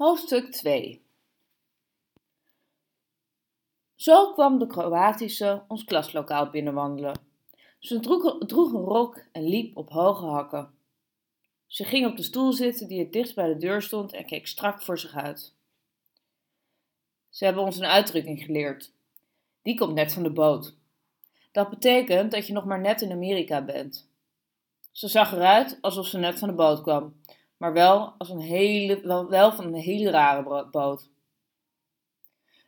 Hoofdstuk 2. Zo kwam de Kroatische ons klaslokaal binnenwandelen. Ze droeg een rok en liep op hoge hakken. Ze ging op de stoel zitten die het dichtst bij de deur stond en keek strak voor zich uit. Ze hebben ons een uitdrukking geleerd. Die komt net van de boot. Dat betekent dat je nog maar net in Amerika bent. Ze zag eruit alsof ze net van de boot kwam, maar wel van een hele rare boot.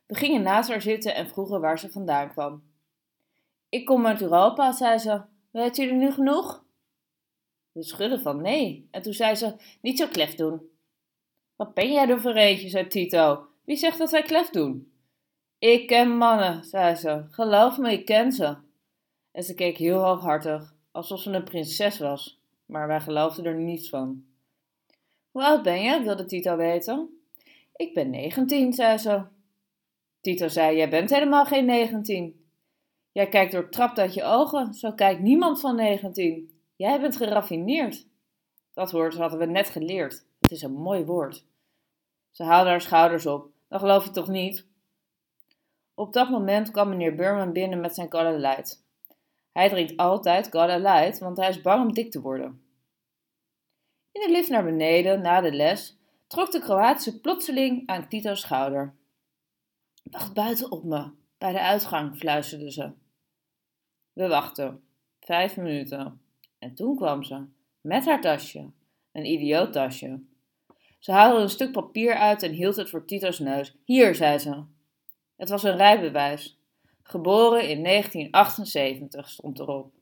We gingen naast haar zitten en vroegen waar ze vandaan kwam. Ik kom uit Europa, zei ze. Weet jullie nu genoeg? We schudden van nee. En toen zei ze, niet zo klef doen. Wat ben jij er voor eentje, zei Tito. Wie zegt dat wij klef doen? Ik ken mannen, zei ze. Geloof me, ik ken ze. En ze keek heel hooghartig, alsof ze een prinses was. Maar wij geloofden er niets van. Hoe oud ben je, wilde Tito weten. Ik ben 19, zei ze. Tito zei, jij bent helemaal geen 19. Jij kijkt doortrapt uit je ogen, zo kijkt niemand van 19. Jij bent geraffineerd. Dat woord hadden we net geleerd. Het is een mooi woord. Ze haalde haar schouders op. Dat geloof je toch niet? Op dat moment kwam meneer Burman binnen met zijn Gala Light. Hij drinkt altijd Gala Light, want hij is bang om dik te worden. In de lift naar beneden, na de les, trok de Kroatische plotseling aan Tito's schouder. Wacht buiten op me. Bij de uitgang, fluisterde ze. We wachten. 5 minuten. En toen kwam ze. Met haar tasje. Een idioot tasje. Ze haalde een stuk papier uit en hield het voor Tito's neus. Hier, zei ze. Het was een rijbewijs. Geboren in 1978, stond erop.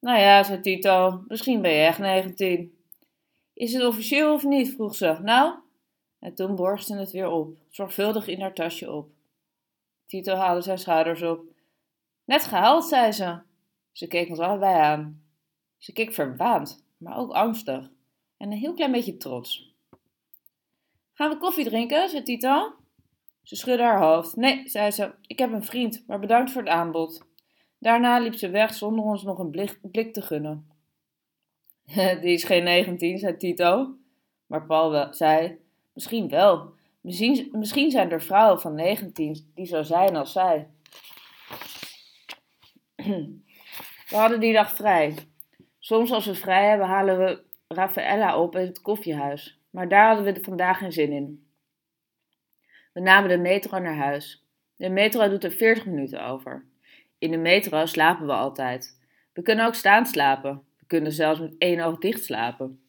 Nou ja, zei Tito. Misschien ben je echt 19. Is het officieel of niet, vroeg ze. Nou? En toen borg ze het weer op. Zorgvuldig in haar tasje op. Tito haalde zijn schouders op. Net gehaald, zei ze. Ze keek ons allebei aan. Ze keek verbaasd, maar ook angstig. En een heel klein beetje trots. Gaan we koffie drinken, zei Tito. Ze schudde haar hoofd. Nee, zei ze. Ik heb een vriend, maar bedankt voor het aanbod. Daarna liep ze weg zonder ons nog een blik te gunnen. Die is geen 19, zei Tito. Maar Paul zei, misschien wel. Misschien zijn er vrouwen van 19 die zo zijn als zij. We hadden die dag vrij. Soms als we vrij hebben halen we Raffaella op in het koffiehuis. Maar daar hadden we vandaag geen zin in. We namen de metro naar huis. De metro doet er 40 minuten over. In de metro slapen we altijd. We kunnen ook staan slapen. We kunnen zelfs met 1 oog dicht slapen.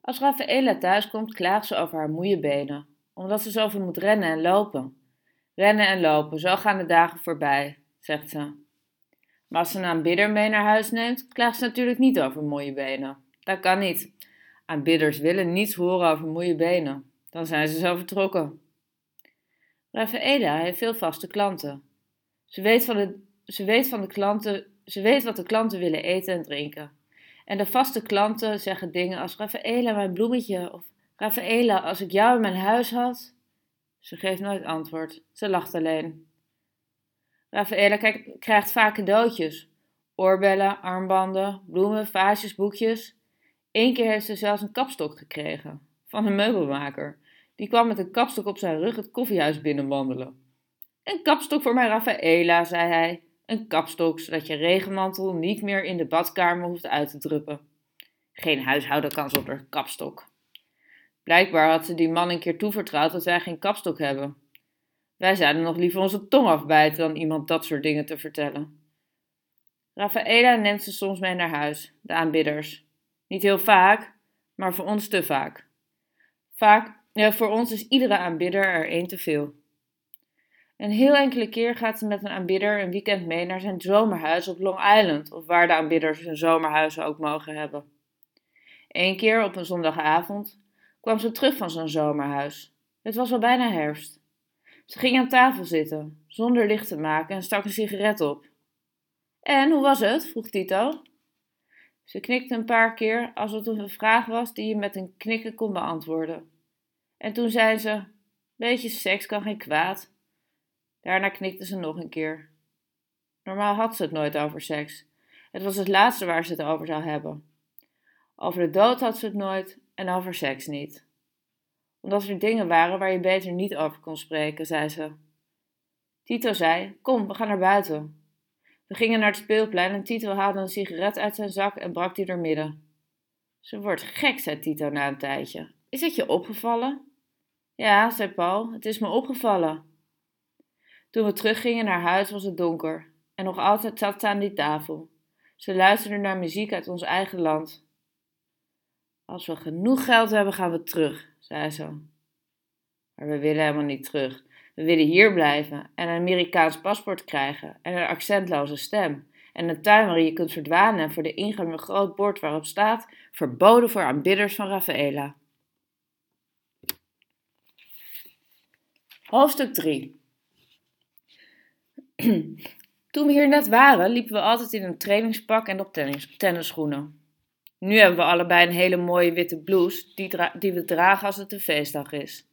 Als Raffaella thuis komt klaagt ze over haar moeie benen. Omdat ze zoveel moet rennen en lopen. Rennen en lopen, zo gaan de dagen voorbij, zegt ze. Maar als ze een aanbidder mee naar huis neemt, klaagt ze natuurlijk niet over mooie benen. Dat kan niet. Aanbidders willen niets horen over mooie benen. Dan zijn ze zo vertrokken. Raffaella heeft veel vaste klanten. Ze weet wat de klanten willen eten en drinken. En de vaste klanten zeggen dingen als Raffaella mijn bloemetje of Raffaella, als ik jou in mijn huis had... Ze geeft nooit antwoord. Ze lacht alleen. Raffaella krijgt vaak cadeautjes. Oorbellen, armbanden, bloemen, vaasjes, boekjes. Eén keer heeft ze zelfs een kapstok gekregen. Van een meubelmaker. Die kwam met een kapstok op zijn rug het koffiehuis binnenwandelen. Een kapstok voor mijn Raffaella, zei hij. Een kapstok, zodat je regenmantel niet meer in de badkamer hoeft uit te druppen. Geen huishouden kan zonder kapstok. Blijkbaar had ze die man een keer toevertrouwd dat wij geen kapstok hebben. Wij zouden nog liever onze tong afbijten dan iemand dat soort dingen te vertellen. Raffaella neemt ze soms mee naar huis, de aanbidders. Niet heel vaak, maar voor ons te vaak. Voor ons is iedere aanbidder er één te veel. Een heel enkele keer gaat ze met een aanbidder een weekend mee naar zijn zomerhuis op Long Island, of waar de aanbidders hun zomerhuizen ook mogen hebben. Eén keer op een zondagavond kwam ze terug van zijn zomerhuis. Het was al bijna herfst. Ze ging aan tafel zitten, zonder licht te maken en stak een sigaret op. En, hoe was het? Vroeg Tito. Ze knikte een paar keer, alsof het een vraag was die je met een knikken kon beantwoorden. En toen zei ze, beetje seks kan geen kwaad. Daarna knikte ze nog een keer. Normaal had ze het nooit over seks. Het was het laatste waar ze het over zou hebben. Over de dood had ze het nooit en over seks niet. omdat er dingen waren waar je beter niet over kon spreken, zei ze. Tito zei, kom, we gaan naar buiten. We gingen naar het speelplein en Tito haalde een sigaret uit zijn zak en brak die door midden. Ze wordt gek, zei Tito na een tijdje. Is het je opgevallen? Ja, zei Paul, het is me opgevallen. Toen we teruggingen naar huis was het donker en nog altijd zat ze aan die tafel. Ze luisterde naar muziek uit ons eigen land. Als we genoeg geld hebben, gaan we terug, zei ze. Maar we willen helemaal niet terug. We willen hier blijven en een Amerikaans paspoort krijgen en een accentloze stem. En een tuin waarin je kunt verdwanen en voor de ingang een groot bord waarop staat verboden voor aanbidders van Rafaela. Hoofdstuk 3. Toen we hier net waren, liepen we altijd in een trainingspak en op tennisschoenen. Nu hebben we allebei een hele mooie witte blouse die we dragen als het een feestdag is.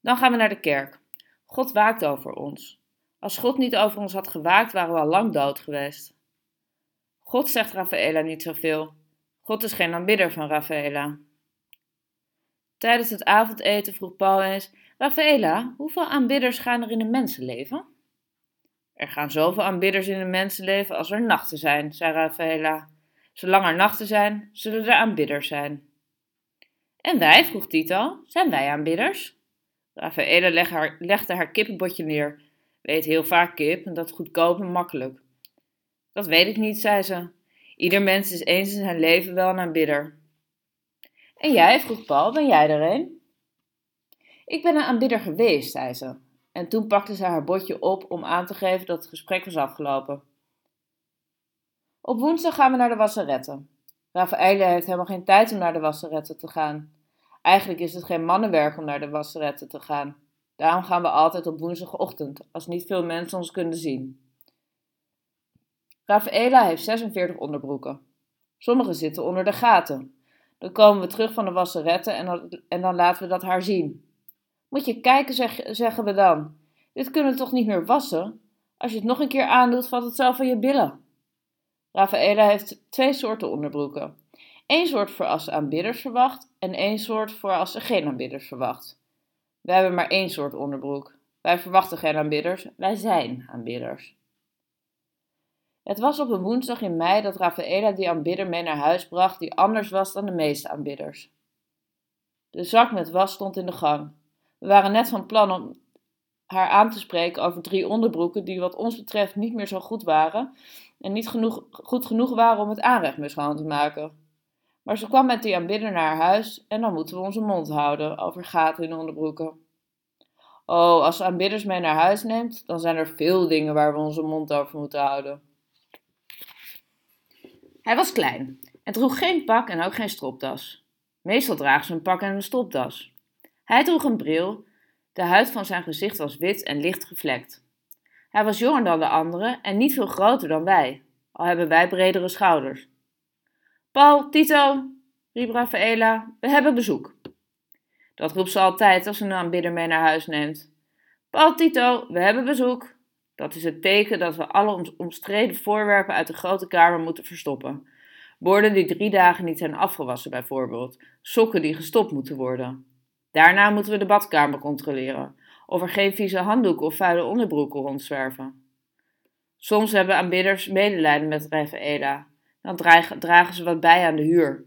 Dan gaan we naar de kerk. God waakt over ons. Als God niet over ons had gewaakt, waren we al lang dood geweest. God zegt Rafaela niet zoveel. God is geen aanbidder van Rafaela. Tijdens het avondeten vroeg Paul eens, Rafaela, hoeveel aanbidders gaan er in een mensenleven? Er gaan zoveel aanbidders in een mensenleven als er nachten zijn, zei Rafaela. Zolang er nachten zijn, zullen er aanbidders zijn. En wij, vroeg Tito, zijn wij aanbidders? Rafaela legde haar kippenbotje neer. We eten heel vaak kip en dat goedkoop en makkelijk. Dat weet ik niet, zei ze. Ieder mens is eens in zijn leven wel een aanbidder. En jij, vroeg Paul, ben jij er een? Ik ben een aanbidder geweest, zei ze. En toen pakte ze haar botje op om aan te geven dat het gesprek was afgelopen. Op woensdag gaan we naar de wasseretten. Rafaela heeft helemaal geen tijd om naar de wasseretten te gaan. Eigenlijk is het geen mannenwerk om naar de wasseretten te gaan. Daarom gaan we altijd op woensdagochtend, als niet veel mensen ons kunnen zien. Rafaela heeft 46 onderbroeken. Sommige zitten onder de gaten. Dan komen we terug van de wasseretten en dan laten we dat haar zien. Moet je kijken, zeggen we dan. Dit kunnen we toch niet meer wassen? Als je het nog een keer aandoet, valt het zo van je billen. Rafaela heeft 2 soorten onderbroeken. 1 soort voor als ze aanbidders verwacht en 1 soort voor als ze geen aanbidders verwacht. Wij hebben maar 1 soort onderbroek. Wij verwachten geen aanbidders, wij zijn aanbidders. Het was op een woensdag in mei dat Rafaela die aanbidder mee naar huis bracht die anders was dan de meeste aanbidders. De zak met was stond in de gang. We waren net van plan om haar aan te spreken over 3 onderbroeken die wat ons betreft niet meer zo goed waren en niet goed genoeg waren om het aanrecht meer schoon te maken. Maar ze kwam met die aanbidder naar haar huis en dan moeten we onze mond houden over gaten in onderbroeken. Oh, als ze aanbidders mee naar huis neemt, dan zijn er veel dingen waar we onze mond over moeten houden. Hij was klein en droeg geen pak en ook geen stropdas. Meestal draagt ze een pak en een stropdas. Hij droeg een bril, de huid van zijn gezicht was wit en licht gevlekt. Hij was jonger dan de anderen en niet veel groter dan wij, al hebben wij bredere schouders. Paul, Tito, riep Rafaela, we hebben bezoek. Dat roept ze altijd als ze een aanbidder mee naar huis neemt. Paul, Tito, we hebben bezoek. Dat is het teken dat we alle omstreden voorwerpen uit de grote kamer moeten verstoppen. Borden die 3 dagen niet zijn afgewassen bijvoorbeeld. Sokken die gestopt moeten worden. Daarna moeten we de badkamer controleren. Of er geen vieze handdoeken of vuile onderbroeken rondzwerven. Soms hebben aanbidders medelijden met Rafaela. Dan dragen ze wat bij aan de huur.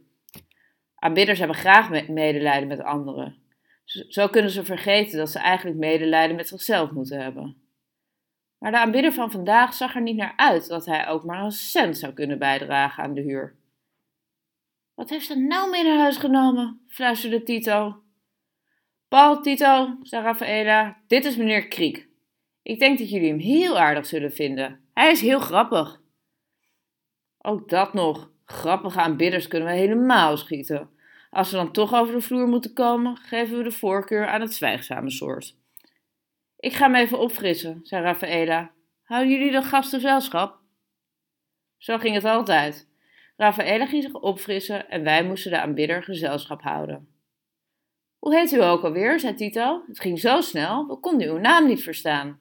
Aanbidders hebben graag medelijden met anderen. Zo kunnen ze vergeten dat ze eigenlijk medelijden met zichzelf moeten hebben. Maar de aanbidder van vandaag zag er niet naar uit dat hij ook maar een cent zou kunnen bijdragen aan de huur. Wat heeft ze nou mee naar huis genomen? Fluisterde Tito. Paul, Tito, zei Rafaela, dit is meneer Kriek. Ik denk dat jullie hem heel aardig zullen vinden. Hij is heel grappig. Ook dat nog. Grappige aanbidders kunnen we helemaal schieten. Als ze dan toch over de vloer moeten komen, geven we de voorkeur aan het zwijgzame soort. Ik ga hem even opfrissen, zei Rafaela. Houden jullie de gasten gezelschap? Zo ging het altijd. Rafaela ging zich opfrissen en wij moesten de aanbidder gezelschap houden. Hoe heet u ook alweer, zei Tito. Het ging zo snel, we konden uw naam niet verstaan.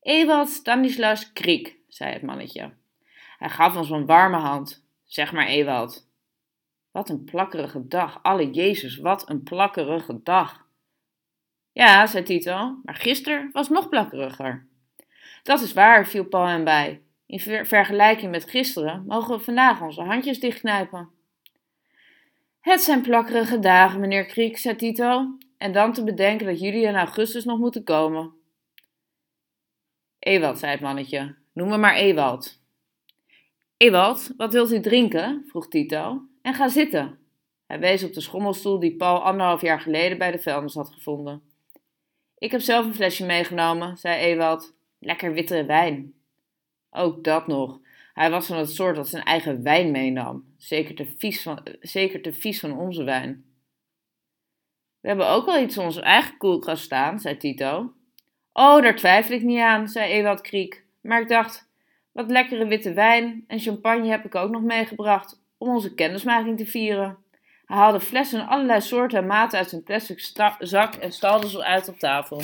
Ewald Stanislas Kriek, zei het mannetje. Hij gaf ons een warme hand. Zeg maar Ewald. Wat een plakkerige dag. Alle Jezus, wat een plakkerige dag. Ja, zei Tito, maar gisteren was nog plakkeriger. Dat is waar, viel Paul hem bij. In vergelijking met gisteren mogen we vandaag onze handjes dichtknijpen. Het zijn plakkerige dagen, meneer Kriek, zei Tito. En dan te bedenken dat jullie in augustus nog moeten komen. Ewald, zei het mannetje. Noem me maar Ewald. Ewald, wat wilt u drinken? Vroeg Tito. En ga zitten. Hij wees op de schommelstoel die Paul 1,5 jaar geleden bij de vuilnis had gevonden. Ik heb zelf een flesje meegenomen, zei Ewald. Lekker witte wijn. Ook dat nog. Hij was van het soort dat zijn eigen wijn meenam. Zeker te vies van onze wijn. We hebben ook wel iets in onze eigen koelkast staan, zei Tito. Oh, daar twijfel ik niet aan, zei Ewald Kriek. Maar ik dacht, wat lekkere witte wijn en champagne heb ik ook nog meegebracht om onze kennismaking te vieren. Hij haalde flessen in allerlei soorten en maten uit zijn plastic zak en stalde ze uit op tafel.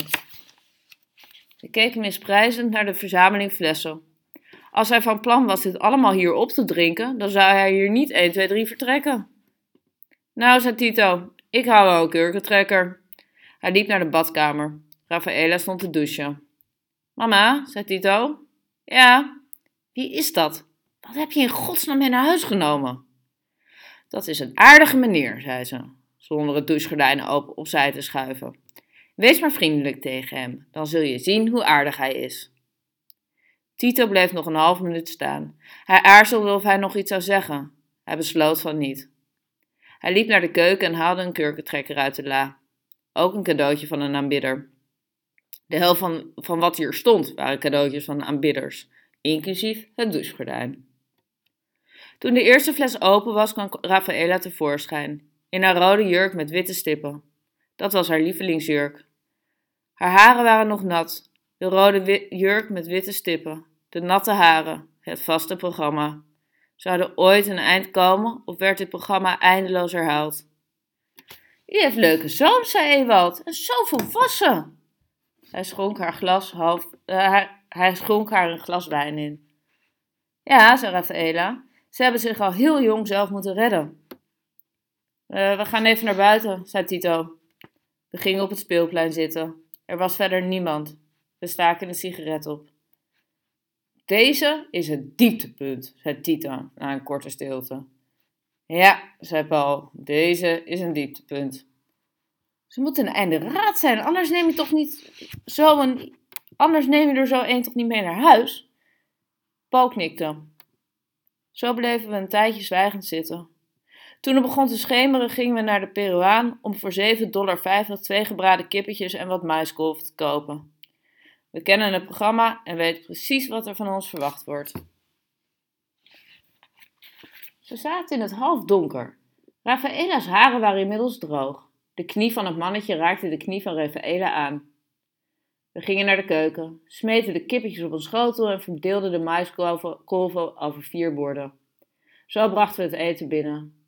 Ze keken misprijzend naar de verzameling flessen. Als hij van plan was dit allemaal hier op te drinken, dan zou hij hier niet 1, 2, 3 vertrekken. Nou, zei Tito, ik hou wel een kurkentrekker. Hij liep naar de badkamer. Rafaela stond te douchen. Mama, zei Tito. Ja, wie is dat? Wat heb je in godsnaam mee naar huis genomen? Dat is een aardige meneer, zei ze, zonder het douchegordijn opzij te schuiven. Wees maar vriendelijk tegen hem, dan zul je zien hoe aardig hij is. Tito bleef nog een 30 minuut staan. Hij aarzelde of hij nog iets zou zeggen. Hij besloot van niet. Hij liep naar de keuken en haalde een kurkentrekker uit de la. Ook een cadeautje van een aanbidder. De helft van wat hier stond waren cadeautjes van aanbidders, inclusief het douchegordijn. Toen de eerste fles open was, kwam Rafaela tevoorschijn, in haar rode jurk met witte stippen. Dat was haar lievelingsjurk. Haar haren waren nog nat, de rode jurk met witte stippen, de natte haren, het vaste programma. Zou er ooit een eind komen of werd dit programma eindeloos herhaald? U heeft leuke zoon, zei Ewald, en zo volwassen. Hij schonk haar een glas wijn in. Ja, zei Rafaela, ze hebben zich al heel jong zelf moeten redden. We gaan even naar buiten, zei Tito. We gingen op het speelplein zitten. Er was verder niemand. We staken een sigaret op. Deze is het dieptepunt, zei Tito na een korte stilte. Ja, zei Paul, deze is een dieptepunt. Ze moeten een einde raad zijn, anders neem je er zo een toch niet mee naar huis? Paul knikte. Zo bleven we een tijdje zwijgend zitten. Toen het begon te schemeren gingen we naar de Peruaan om voor $7,50 2 gebraden kippetjes en wat maiskolven te kopen. We kennen het programma en weten precies wat er van ons verwacht wordt. Ze zaten in het halfdonker. Rafaela's haren waren inmiddels droog. De knie van het mannetje raakte de knie van Rafaela aan. We gingen naar de keuken, smeten de kippetjes op een schotel en verdeelden de maiskolven over 4 borden. Zo brachten we het eten binnen.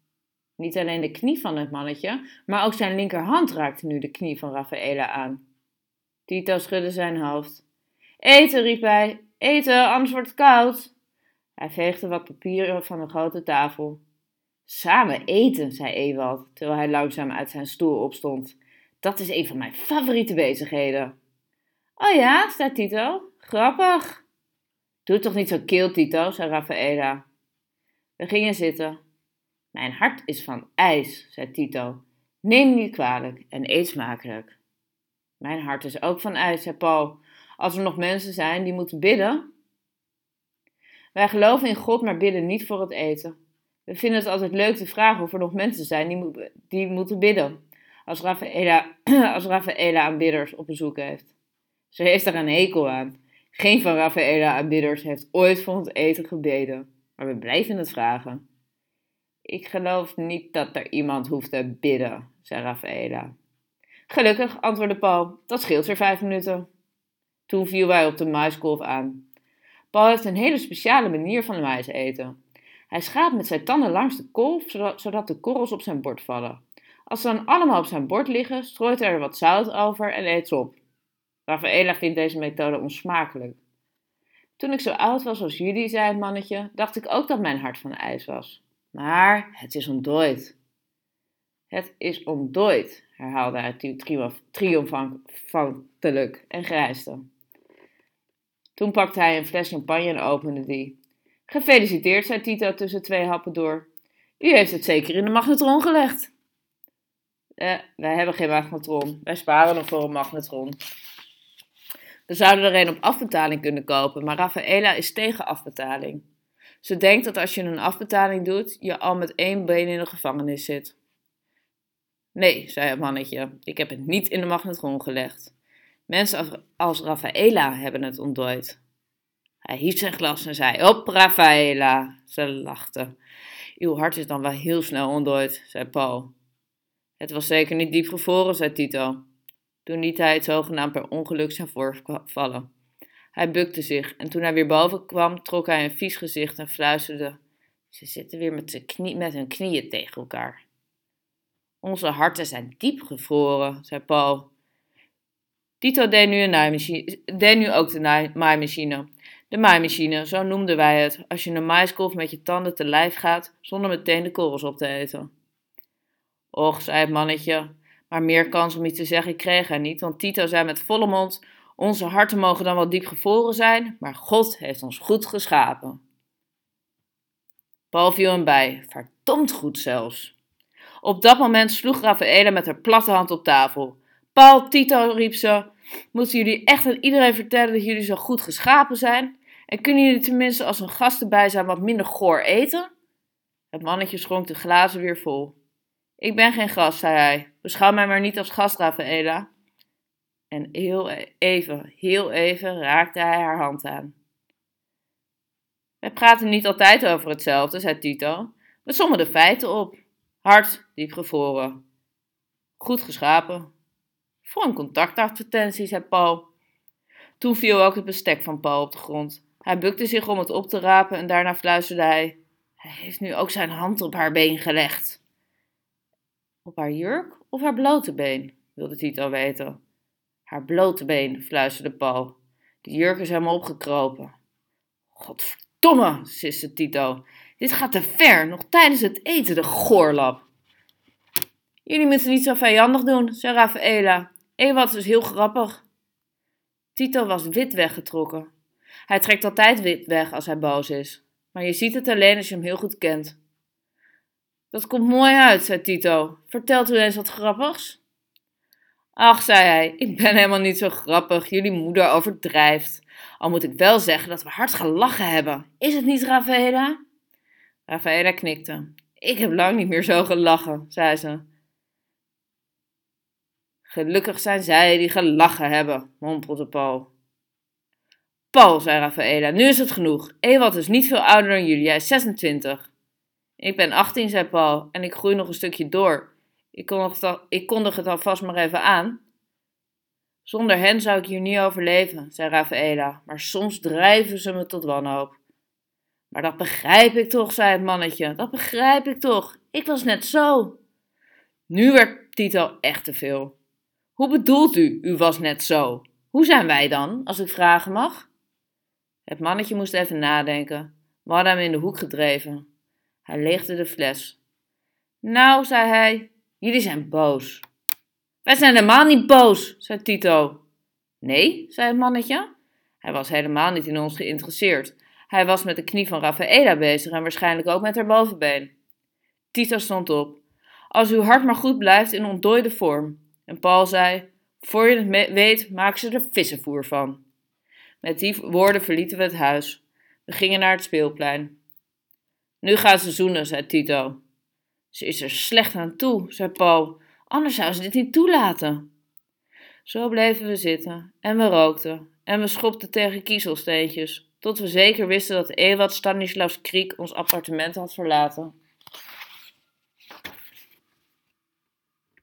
Niet alleen de knie van het mannetje, maar ook zijn linkerhand raakte nu de knie van Rafaela aan. Tito schudde zijn hoofd. Eten, riep hij. Eten, anders wordt het koud. Hij veegde wat papieren van de grote tafel. Samen eten, zei Ewald, terwijl hij langzaam uit zijn stoel opstond. Dat is een van mijn favoriete bezigheden. Oh ja, zei Tito. Grappig. Doe toch niet zo kil, Tito, zei Rafaela. We gingen zitten. Mijn hart is van ijs, zei Tito. Neem niet kwalijk en eet smakelijk. Mijn hart is ook van ijs, zei Paul. Als er nog mensen zijn die moeten bidden. Wij geloven in God, maar bidden niet voor het eten. We vinden het altijd leuk te vragen of er nog mensen zijn die moeten bidden. Als Rafaela aanbidders op bezoek heeft. Ze heeft daar een hekel aan. Geen van Rafaela aanbidders heeft ooit voor het eten gebeden. Maar we blijven het vragen. Ik geloof niet dat er iemand hoeft te bidden, zei Rafaela. Gelukkig, antwoordde Paul, dat scheelt weer 5 minuten. Toen viel wij op de maiskolf aan. Paul heeft een hele speciale manier van mais eten. Hij schaapt met zijn tanden langs de kolf, zodat de korrels op zijn bord vallen. Als ze dan allemaal op zijn bord liggen, strooit hij er wat zout over en eet ze op. Rafaela vindt deze methode onsmakelijk. Toen ik zo oud was als jullie, zei het mannetje, dacht ik ook dat mijn hart van ijs was. Maar het is ontdooid. Het is ontdooid, herhaalde hij triomfantelijk en grijsde. Toen pakte hij een fles champagne en opende die. Gefeliciteerd, zei Tito tussen twee happen door. U heeft het zeker in de magnetron gelegd. Wij hebben geen magnetron. Wij sparen nog voor een magnetron. We zouden er een op afbetaling kunnen kopen, maar Raffaella is tegen afbetaling. Ze denkt dat als je een afbetaling doet, je al met 1 been in de gevangenis zit. Nee, zei het mannetje, ik heb het niet in de magnetron gelegd. Mensen als Raffaella hebben het ontdooid. Hij hief zijn glas en zei, op Raffaella. Ze lachte. Uw hart is dan wel heel snel ontdooid, zei Paul. Het was zeker niet diep gevroren, zei Tito. Toen liet hij het zogenaamd per ongeluk zijn voorvallen. Hij bukte zich en toen hij weer boven kwam, trok hij een vies gezicht en fluisterde. Ze zitten weer met hun knieën tegen elkaar. Onze harten zijn diep gevroren, zei Paul. Tito deed nu ook de maaimachine. De maaimachine, zo noemden wij het, als je een maïskolf met je tanden te lijf gaat, zonder meteen de korrels op te eten. Och, zei het mannetje, maar meer kans om iets te zeggen kreeg hij niet, want Tito zei met volle mond, onze harten mogen dan wel diep gevroren zijn, maar God heeft ons goed geschapen. Paul viel hem bij, verdomd goed zelfs. Op dat moment sloeg Raffaella met haar platte hand op tafel. Paul, Tito, riep ze, moeten jullie echt aan iedereen vertellen dat jullie zo goed geschapen zijn? En kunnen jullie tenminste als een gast erbij zijn wat minder goor eten? Het mannetje schonk de glazen weer vol. Ik ben geen gast, zei hij. Beschouw mij maar niet als gast, Raffaella. En heel even raakte hij haar hand aan. Wij praten niet altijd over hetzelfde, zei Tito. We sommen de feiten op. Hard, diep gevroren. Goed geschapen. Voor een contactadvertentie, zei Paul. Toen viel ook het bestek van Paul op de grond. Hij bukte zich om het op te rapen en daarna fluisterde hij. Hij heeft nu ook zijn hand op haar been gelegd. Op haar jurk of haar blote been, wilde Tito weten. Haar blote been, fluisterde Paul. De jurk is helemaal opgekropen. Godverdomme, siste Tito. Dit gaat te ver, nog tijdens het eten, de goorlap. Jullie moeten niet zo vijandig doen, zei Raffaella. Ewald is heel grappig. Tito was wit weggetrokken. Hij trekt altijd wit weg als hij boos is. Maar je ziet het alleen als je hem heel goed kent. Dat komt mooi uit, zei Tito. Vertelt u eens wat grappigs? Ach, zei hij, ik ben helemaal niet zo grappig. Jullie moeder overdrijft. Al moet ik wel zeggen dat we hard gelachen hebben. Is het niet, Raffaella? Raffaella knikte. Ik heb lang niet meer zo gelachen, zei ze. Gelukkig zijn zij die gelachen hebben, mompelde Paul. Paul, zei Raffaella, nu is het genoeg. Ewald is niet veel ouder dan jullie, hij is 26. Ik ben 18, zei Paul, en ik groei nog een stukje door. Ik kondig het alvast maar even aan. Zonder hen zou ik hier niet overleven, zei Raffaella, maar soms drijven ze me tot wanhoop. Maar dat begrijp ik toch, zei het mannetje, dat begrijp ik toch. Ik was net zo. Nu werd Tito echt te veel. Hoe bedoelt u, u was net zo? Hoe zijn wij dan, als ik vragen mag? Het mannetje moest even nadenken. We hadden hem in de hoek gedreven. Hij leegde de fles. Nou, zei hij, jullie zijn boos. Wij zijn helemaal niet boos, zei Tito. Nee, zei het mannetje. Hij was helemaal niet in ons geïnteresseerd. Hij was met de knie van Raffaella bezig en waarschijnlijk ook met haar bovenbeen. Tito stond op. Als uw hart maar goed blijft in ontdooide vorm. En Paul zei, voor je het weet, maken ze er vissenvoer van. Met die woorden verlieten we het huis. We gingen naar het speelplein. Nu gaan ze zoenen, zei Tito. Ze is er slecht aan toe, zei Paul. Anders zou ze dit niet toelaten. Zo bleven we zitten en we rookten en we schopten tegen kiezelsteentjes, tot we zeker wisten dat Ewald Stanislas Kriek ons appartement had verlaten.